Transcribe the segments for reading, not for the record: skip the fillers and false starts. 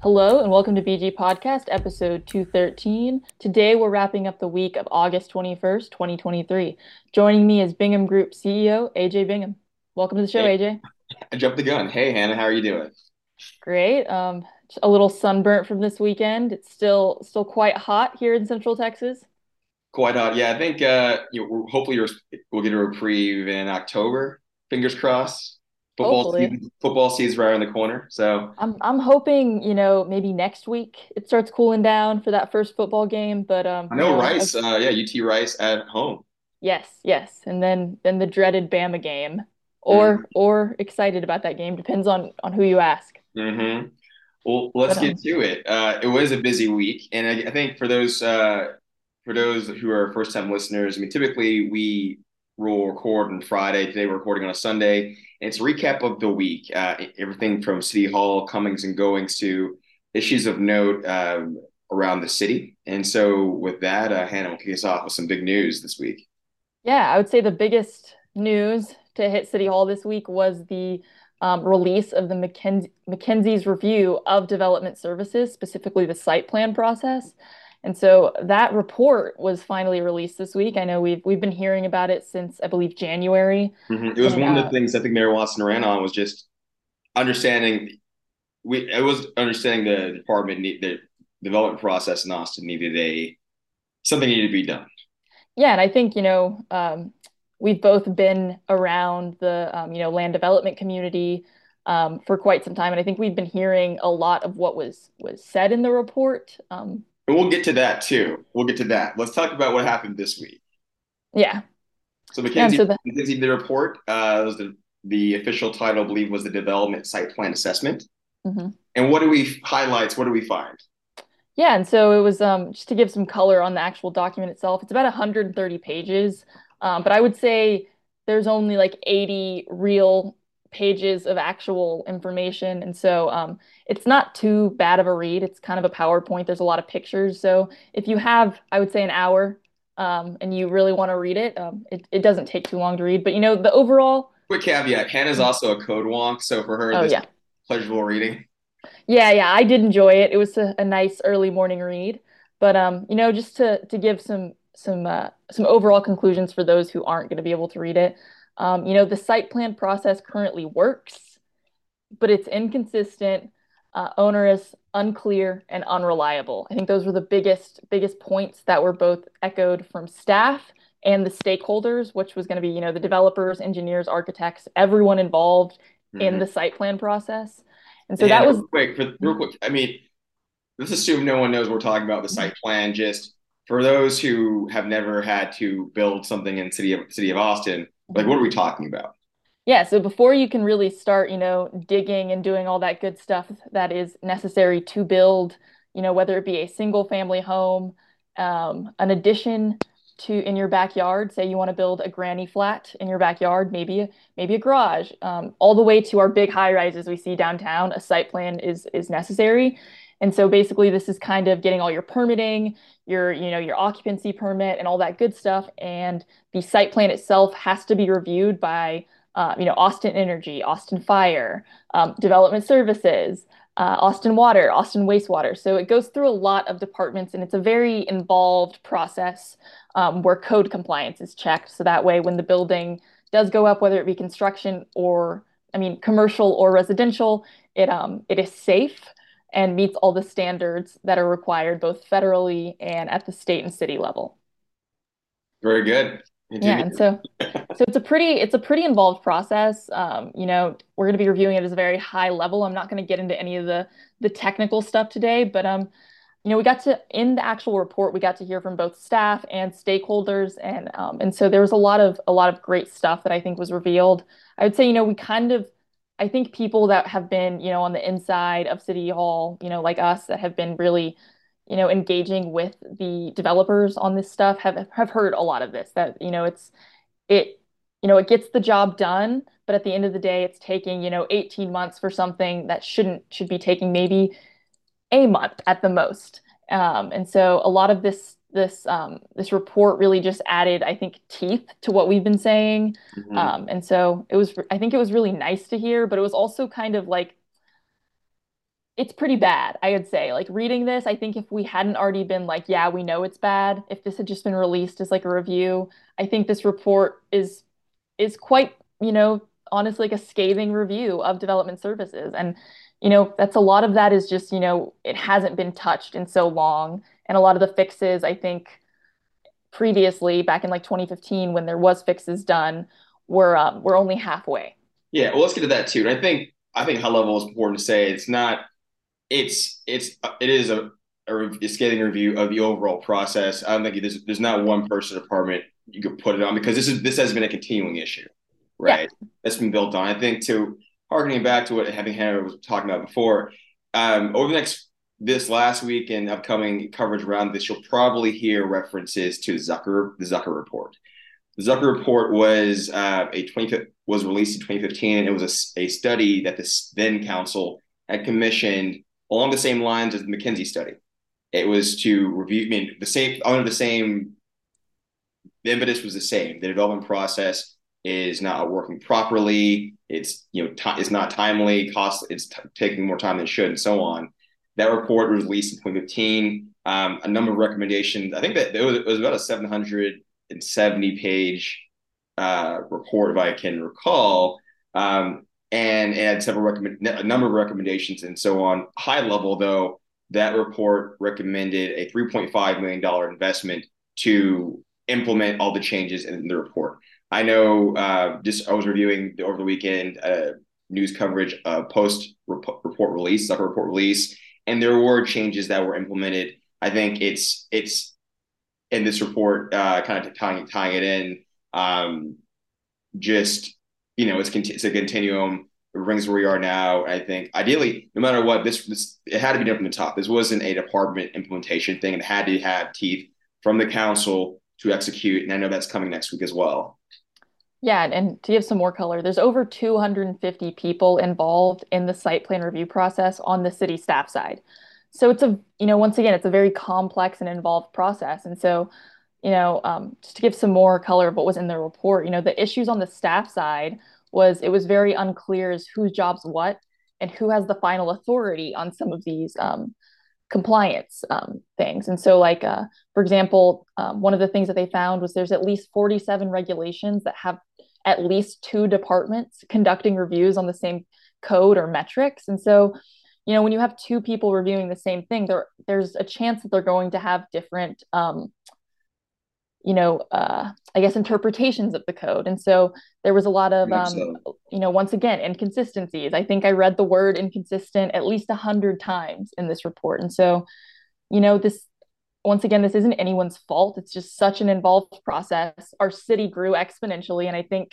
Hello and welcome to BG Podcast, episode 213. Today we're wrapping up the week of August 21st, 2023. Joining me is Bingham Group CEO, AJ Bingham. Welcome to the show, hey. AJ. I jumped the gun. Hey, Hannah, how are you doing? Great. A little sunburnt from this weekend. It's still quite hot here in Central Texas. Quite hot. Yeah, I think hopefully we'll get a reprieve in October. Fingers crossed. Football season right around the corner. So I'm hoping, maybe next week it starts cooling down for that first football game. But I know Rice, UT Rice at home. Yes, and then the dreaded Bama game, or excited about that game, depends on who you ask. Mm-hmm. Well, let's get to it. It was a busy week, and I think for those who are first time listeners, typically we'll record on Friday. Today we're recording on a Sunday. And it's a recap of the week, everything from City Hall comings and goings to issues of note around the city. And so with that, Hannah will kick us off with some big news this week. Yeah, I would say the biggest news to hit City Hall this week was the release of the McKinsey's review of development services, specifically the site plan process. And so that report was finally released this week. I know we've been hearing about it since, I believe, January. Mm-hmm. It was one of the things I think Mayor Watson ran on was just understanding the department, the development process in Austin needed to be done. Yeah, and I think, we've both been around the, land development community for quite some time. And I think we've been hearing a lot of what was said in the report. And we'll get to that, too. Let's talk about what happened this week. Yeah. So McKinsey, the report, was the official title, I believe, was the Development Site Plan Assessment. Mm-hmm. And what do we find? Yeah, and so it was, just to give some color on the actual document itself, it's about 130 pages. But I would say there's only 80 real pages of actual information, and so it's not too bad of a read. It's kind of a PowerPoint. There's a lot of pictures, so if you have, I would say, an hour and you really want to read it, it doesn't take too long to read. But the overall quick caveat: Hannah's also a code wonk, so for her, this pleasurable reading. Yeah, I did enjoy it. It was a nice early morning read, but just to give some overall conclusions for those who aren't going to be able to read it. The site plan process currently works, but it's inconsistent, onerous, unclear, and unreliable. I think those were the biggest points that were both echoed from staff and the stakeholders, which was going to be, the developers, engineers, architects, everyone involved in the site plan process. And so that was real quick. Let's assume no one knows what we're talking about the site plan. Just for those who have never had to build something in city of Austin. What are we talking about? Yeah, so before you can really start, digging and doing all that good stuff that is necessary to build, whether it be a single family home, an addition in your backyard, say you want to build a granny flat in your backyard, maybe a garage, all the way to our big high rises we see downtown, a site plan is necessary. And so basically this is kind of getting all your permitting, your occupancy permit and all that good stuff. And the site plan itself has to be reviewed by, Austin Energy, Austin Fire, Development Services, Austin Water, Austin Wastewater. So it goes through a lot of departments and it's a very involved process where code compliance is checked. So that way when the building does go up, whether it be construction or, commercial or residential, it is safe and meets all the standards that are required both federally and at the state and city level. Very good. Yeah, and so it's a pretty involved process. We're going to be reviewing it at a very high level. I'm not going to get into any of the technical stuff today, but we got to, in the actual report, we got to hear from both staff and stakeholders, and so there was a lot of great stuff that I think was revealed. I would say I think people that have been, on the inside of City Hall, like us that have been really, engaging with the developers on this stuff have heard a lot of this, that, it gets the job done, but at the end of the day, it's taking, 18 months for something that should be taking maybe a month at the most. And so a lot of this report really just added, I think, teeth to what we've been saying. Mm-hmm. And so it was really nice to hear, but it was also kind of it's pretty bad, I would say. Like, reading this, I think if we hadn't already been like, yeah, we know it's bad, if this had just been released as like a review, I think this report is quite, you know, honestly, like a scathing review of Development Services. And, you know, that's a lot of that is just, you know, it hasn't been touched in so long. And a lot of the fixes, I think, previously, back in like 2015, when there was fixes done, were only halfway. Yeah, well, let's get to that too. And I think high level is important to say it's not. It is a scaling review of the overall process. I don't think there's not one person or department you could put it on, because this has been a continuing issue, right? Yeah. That's been built on. I think, to harkening back to what Hannah was talking about before, over this last week and upcoming coverage around this, you'll probably hear references to the Zucker Report. The Zucker Report was was released in 2015, and it was a study that the then council had commissioned along the same lines as the McKinsey study. It was to review, the impetus was the same. The development process is not working properly. It's, it's not timely, taking more time than it should, and so on. That report was released in 2015. A number of recommendations. I think that it was about a 770-page report, if I can recall. And it had a number of recommendations and so on. High level, though, that report recommended a $3.5 million investment to implement all the changes in the report. I know I was reviewing over the weekend news coverage Zucker Report release, and there were changes that were implemented. I think it's in this report, kind of tying it in, it's a continuum. It brings where we are now. I think ideally, no matter what, it had to be done from the top. This wasn't a department implementation thing. It had to have teeth from the council to execute. And I know that's coming next week as well. Yeah. And to give some more color, there's over 250 people involved in the site plan review process on the city staff side. So it's once again, it's a very complex and involved process. And so, just to give some more color of what was in the report, the issues on the staff side it was very unclear as whose job's what and who has the final authority on some of these compliance things. And so, like, for example, one of the things that they found was there's at least 47 regulations that have at least two departments conducting reviews on the same code or metrics. And so, when you have two people reviewing the same thing, there's a chance that they're going to have different interpretations of the code. And so there was a lot of, once again, inconsistencies. I think I read the word inconsistent at least 100 times in this report. And so, this isn't anyone's fault. It's just such an involved process. Our city grew exponentially, and I think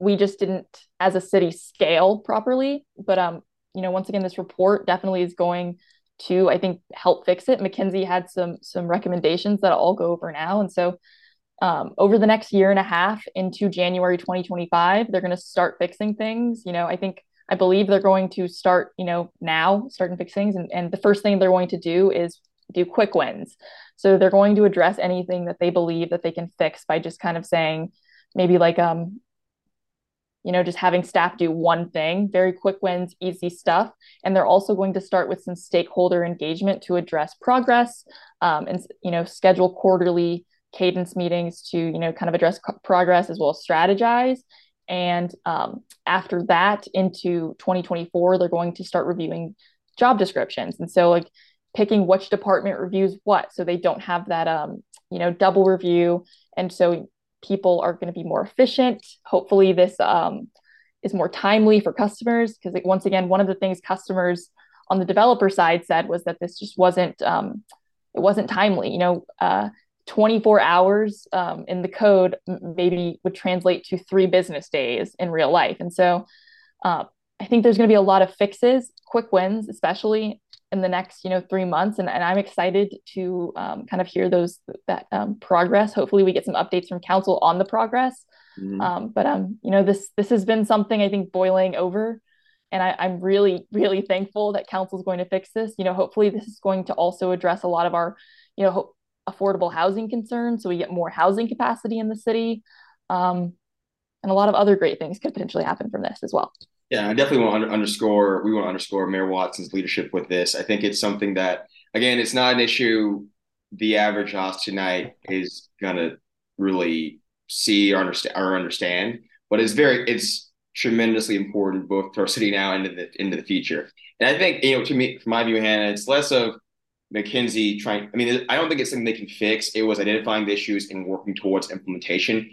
we just didn't, as a city, scale properly. But, once again, this report definitely is going to, I think, help fix it. McKinsey had some recommendations that I'll go over now. And so over the next year and a half into January 2025, they're going to start fixing things. I believe they're going to start, now, start and fix things. And the first thing they're going to do is do quick wins. So they're going to address anything that they believe that they can fix by just kind of saying, maybe like, just having staff do one thing, very quick wins, easy stuff. And they're also going to start with some stakeholder engagement to address progress, and schedule quarterly cadence meetings to, kind of address progress as well as strategize. And after that, into 2024, they're going to start reviewing job descriptions. And so, like, picking which department reviews what, so they don't have that, double review. And so people are going to be more efficient. Hopefully this is more timely for customers, because, once again, one of the things customers on the developer side said was that this just wasn't, it wasn't timely. 24 hours in the code maybe would translate to 3 business days in real life. And so I think there's going to be a lot of fixes, quick wins, especially in the next, 3 months. And I'm excited to kind of hear that progress. Hopefully we get some updates from council on the progress. Mm-hmm. This has been something I think boiling over, and I'm really, really thankful that council is going to fix this. Hopefully this is going to also address a lot of our, affordable housing concerns, so we get more housing capacity in the city, and a lot of other great things could potentially happen from this as well. Yeah, I definitely want to underscore, we want to underscore Mayor Watson's leadership with this. I think it's something that, again, it's not an issue the average Austinite is going to really see or understand, but it's tremendously important both to our city now and into the future. And I think, to me, from my view, Hannah, it's less of McKinsey trying, I mean, I don't think it's something they can fix. It was identifying the issues and working towards implementation,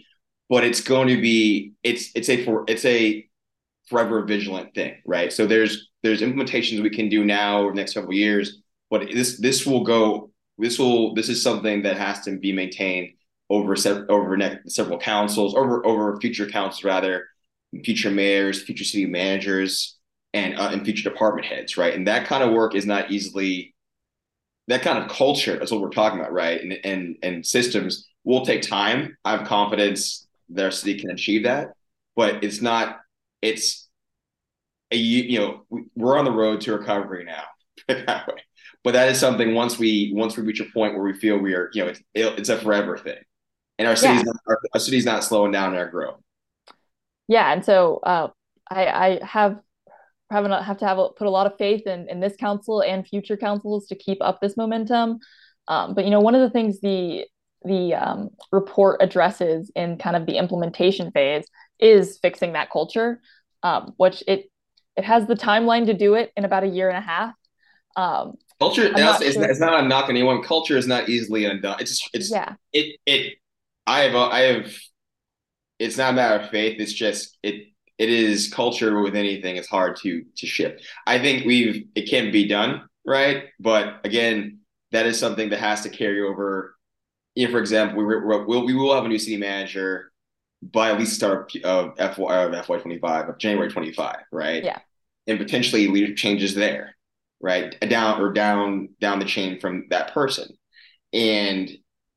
but it's going to be, it's a forever vigilant thing, right? So there's implementations we can do now over the next several years, but this is something that has to be maintained over several councils, over future councils rather, future mayors, future city managers, and future department heads, right? And that kind of work is not easily, that kind of culture, that's what we're talking about, right? And systems will take time. I have confidence that our city can achieve that, but we're on the road to recovery now, that way. But that is something once we reach a point where we feel we are, it's a forever thing, and our city's not slowing down in our growth. Yeah, and so I have to put a lot of faith in this council and future councils to keep up this momentum. But one of the things the report addresses in kind of the implementation phase is fixing that culture, which it has the timeline to do it in about a year and a half. Culture, it's not a knock on anyone. Culture is not easily undone. It's not a matter of faith. It's just, it is culture with anything. It's hard to shift. I think it can be done, right? But again, that is something that has to carry over. For example, we will have a new city manager by at least start of FY25, of January 25, right? Yeah. And potentially leadership changes there, right? Down the chain from that person and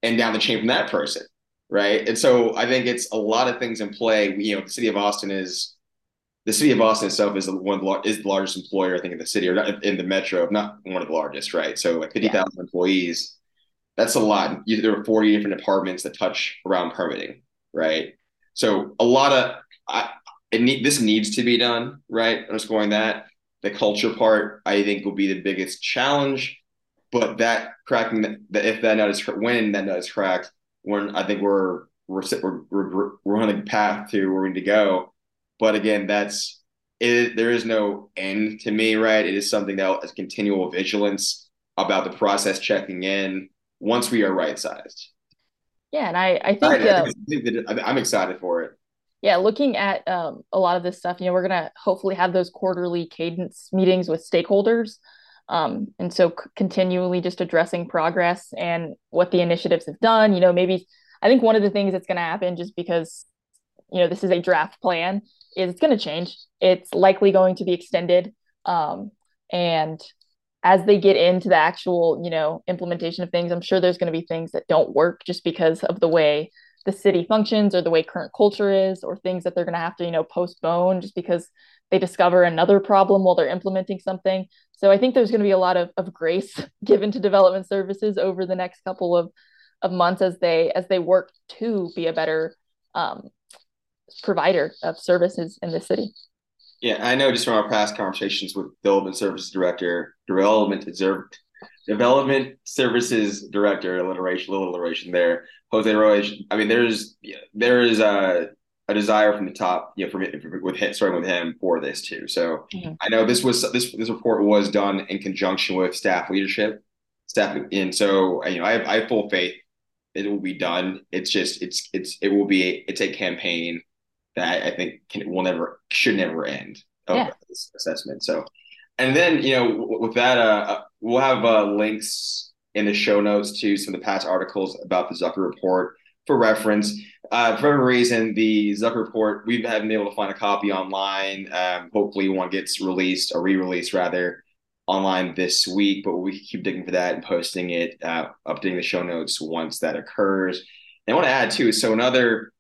down the chain from that person. Right. And so I think it's a lot of things in play. The city of Austin itself is the largest employer, I think, in the city, or not in the metro, not one of the largest. Right. So like 50,000 employees, that's a lot. There are 40 different departments that touch around permitting. Right. So a lot of this needs to be done. Right. Underscoring that the culture part, I think, will be the biggest challenge. But that cracking when that nut is cracked, when I think we're on the path to where we need to go. But again, that's it. There is no end to me, right? It is something that is continual vigilance about the process, checking in once we are right sized. Yeah, and I think I'm excited for it. Yeah, looking at a lot of this stuff, we're gonna hopefully have those quarterly cadence meetings with stakeholders. And so continually just addressing progress and what the initiatives have done. Maybe I think one of the things that's going to happen, just because, this is a draft plan, is it's going to change. It's likely going to be extended. And as they get into the actual, implementation of things, I'm sure there's going to be things that don't work just because of the way the city functions or the way current culture is, or things that they're going to have to, postpone just because they discover another problem while they're implementing something. So I think there's going to be a lot of grace given to development services over the next couple of months as they work to be a better provider of services in the city. Yeah, I know just from our past conversations with Development Services Director, alliteration there, Jose Roy. I mean, there is a desire from the top, starting with him, for this too. So mm-hmm. I know this report was done in conjunction with staff leadership, and so I have full faith it will be done. It's just it's a campaign that I think should never end of this assessment. So, and then with that, we'll have links in the show notes to some of the past articles about the Zucker Report for reference. For whatever reason, the Zucker Report, we haven't been able to find a copy online. Hopefully one gets released, or re-released rather, online this week, but we keep digging for that and posting it, updating the show notes once that occurs. And I want to add too, so another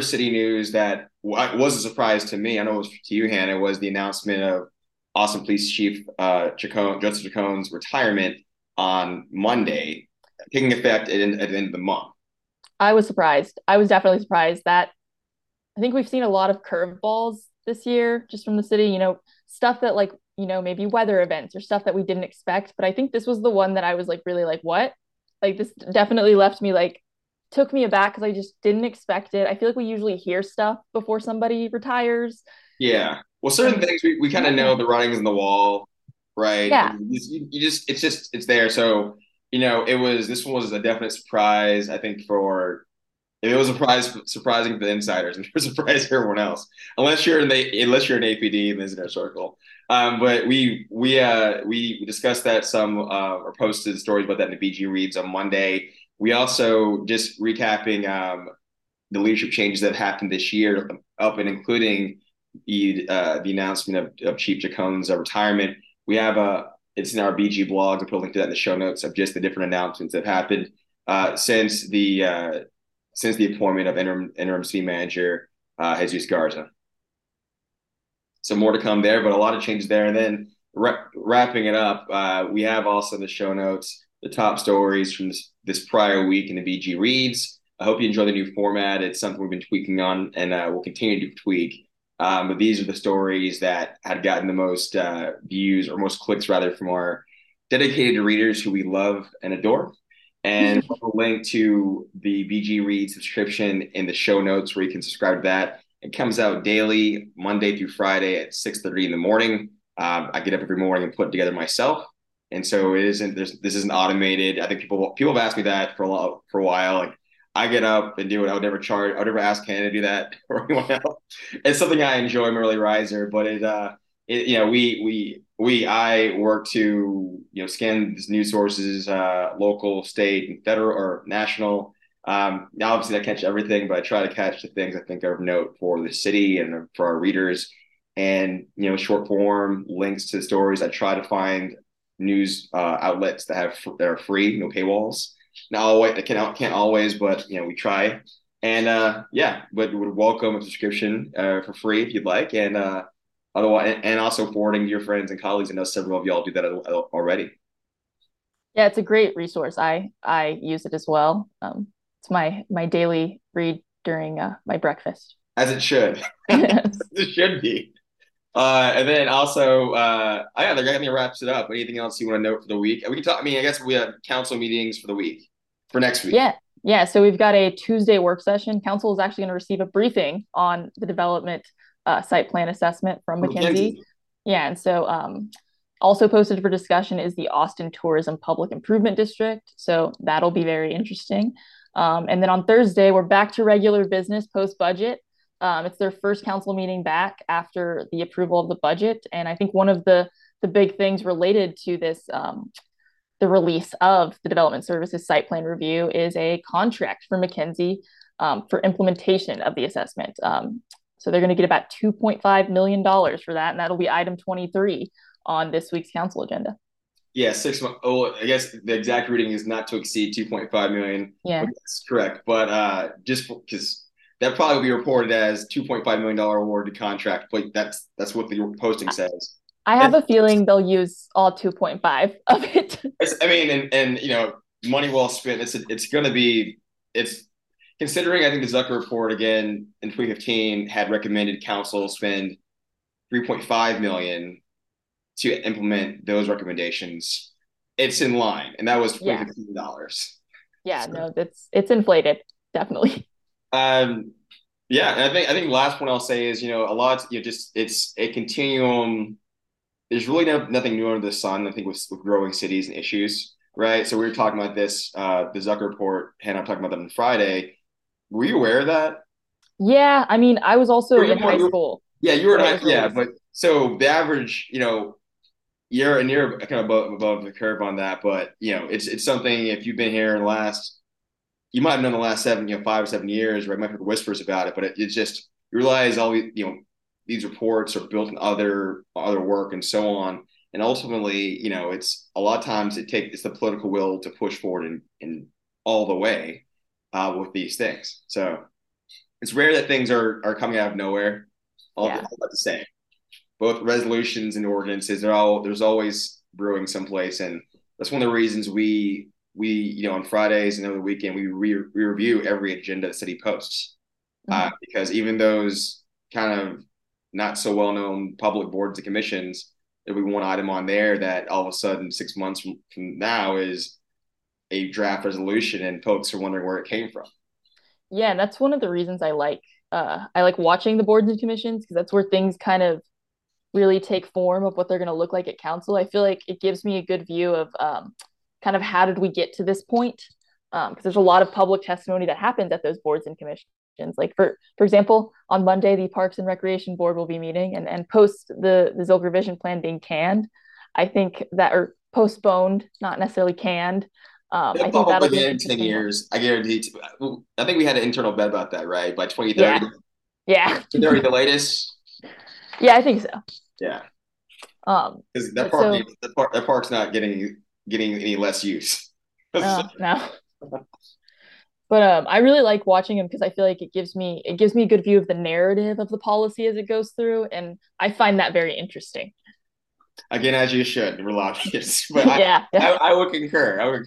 city news that was a surprise to me, I know it was to you, Hannah, was the announcement of Austin Police Chief Justice Chacon's retirement on Monday, taking effect at the end of the month. I was surprised. I was definitely surprised. I think we've seen a lot of curveballs this year, just from the city, you know, stuff that like, you know, maybe weather events or stuff that we didn't expect. But I think this was the one that I was like, really like, what? Like, this definitely left me like, took me aback because I just didn't expect it. I feel like we usually hear stuff before somebody retires. Yeah. Well, certain things we kind of know the writing's on the wall, right? Yeah. It's there. So, you know, this one was a definite surprise, I think, it was surprising for the insiders and it was a surprise for everyone else, unless you're an APD and there's no circle. But we discussed that some, or posted stories about that in the BG Reads on Monday. We also just recapping the leadership changes that happened this year, up and including the announcement of Chief Chacon's retirement. We have it's in our BG blog. I'll put a link to that in the show notes, of just the different announcements that happened since the appointment of interim city manager Jesus Garza. So more to come there, but a lot of changes there. And then wrapping it up, we have also the show notes, the top stories from this prior week in the BG Reads. I hope you enjoy the new format. It's something we've been tweaking on, and we'll continue to tweak. But these are the stories that had gotten the most views, or most clicks rather, from our dedicated readers who we love and adore. And we'll link to the BG Read subscription in the show notes, where you can subscribe to that. It comes out daily, Monday through Friday at 6:30 in the morning. I get up every morning and put it together myself. And so this isn't automated. I think people have asked me that for a while. Like, I get up and do it. I would never charge. I would never ask Hannah to do that or anyone else. It's something I enjoy. I'm an early riser, but I work to, you know, scan these news sources, local, state, and federal or national. Obviously I catch everything, but I try to catch the things I think are of note for the city and for our readers, and, you know, short form links to the stories. I try to find news outlets that are free, no paywalls. Not always, can't always, but, you know, we try. And but would welcome a subscription for free if you'd like. And otherwise, and also forwarding to your friends and colleagues. I know several of y'all do that already. Yeah, it's a great resource. I use it as well. It's my daily read during my breakfast. As it should. Yes. It should be. And then also, that kind of wraps it up. Anything else you want to note for the week? We can talk. I mean, I guess we have council meetings for next week. Yeah. So we've got a Tuesday work session. Council is actually going to receive a briefing on the development site plan assessment from McKinsey. Yeah, and so also posted for discussion is the Austin Tourism Public Improvement District. So that'll be very interesting. And then on Thursday, we're back to regular business post-budget. It's their first council meeting back after the approval of the budget. And I think one of the big things related to this, the release of the Development Services Site Plan Review, is a contract for McKinsey for implementation of the assessment. So they're going to get about $2.5 million for that. And that'll be item 23 on this week's council agenda. Yeah, 6 months. Oh, I guess the exact reading is not to exceed $2.5 million. Yeah, that's correct. But just because that probably will be reported as $2.5 million award to contract. But that's what the posting says. I have a feeling they'll use all 2.5 of it. I mean, and you know, money well spent. It's going to be, it's, considering, I think the Zucker Report again in 2015 had recommended council spend $3.5 million to implement those recommendations. It's in line, and that was $2015. Yeah, so, no, it's inflated, definitely. Yeah, and I think the last one I'll say is, you know, a lot, you know, just it's a continuum. There's really nothing new under the sun, I think, with growing cities and issues, right? So we were talking about this, the Zucker Report, Hannah, I'm talking about that on Friday. Were you aware of that? Yeah, I mean, I was also in high school. Yeah, you were in high school. Yeah, but so the average, you know, you're kind of above the curve on that. But, you know, it's something, if you've been here in the last, you might have known the last 5 or 7 years, right? You might have heard whispers about it, but it's just, you realize all these, you know, these reports are built on other work and so on. And ultimately, you know, it's a lot of times it's the political will to push forward in all the way. With these things. So it's rare that things are coming out of nowhere. All about the same. Both resolutions and ordinances, there's always brewing someplace. And that's one of the reasons we you know, on Fridays and over the weekend, we review every agenda the city posts. Because even those kind of not so well-known public boards and commissions. There'll be one item on there that all of a sudden 6 months from now is a draft resolution, and folks are wondering where it came from. Yeah, and that's one of the reasons I like watching the boards and commissions, because that's where things kind of really take form of what they're going to look like at council. I feel like it gives me a good view of kind of how did we get to this point, because there's a lot of public testimony that happens at those boards and commissions. Like for example, on Monday, the Parks and Recreation Board will be meeting and post the Zilker Vision Plan being canned. I think that, or postponed, not necessarily canned. I think that'll be in 10 years. I guarantee. I think we had an internal bet about that, right? By 2030. Yeah. 2030, the latest. Yeah, I think so. Yeah. Because that park's not getting any less use. No. But I really like watching them because I feel like it gives me a good view of the narrative of the policy as it goes through, and I find that very interesting. Again, as you should, we're lobbyists. But I would concur.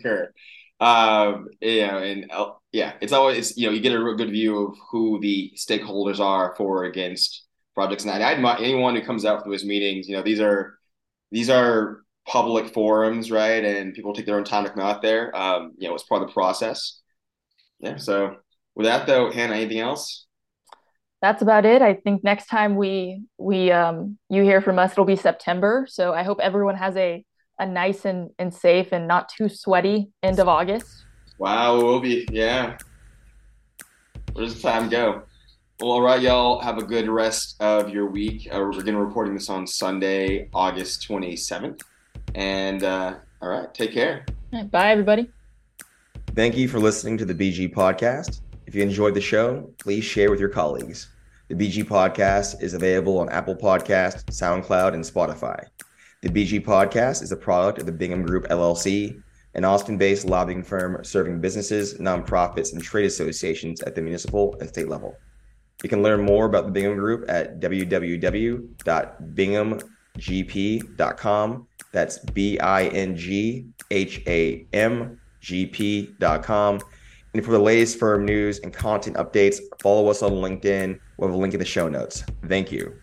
It's always, you get a real good view of who the stakeholders are for or against projects, and I admire anyone who comes out from those meetings. These are public forums, right? And people take their own time to come out there. It's part of the process. Yeah. So with that though, Hannah, anything else? That's about it. I think next time we you hear from us, it'll be September. So I hope everyone has a nice and safe and not too sweaty end of August. Wow, we'll be, yeah. Where does the time go? Well, all right, y'all, have a good rest of your week. We're again reporting this on Sunday, August 27th. And all right, take care. All right, bye everybody. Thank you for listening to the BG Podcast. If you enjoyed the show, please share with your colleagues. The BG Podcast is available on Apple Podcasts, SoundCloud, and Spotify. The BG Podcast is a product of the Bingham Group, LLC, an Austin-based lobbying firm serving businesses, nonprofits, and trade associations at the municipal and state level. You can learn more about the Bingham Group at www.binghamgp.com. That's BINGHAMGP.com. And for the latest firm news and content updates, follow us on LinkedIn. We'll have a link in the show notes. Thank you.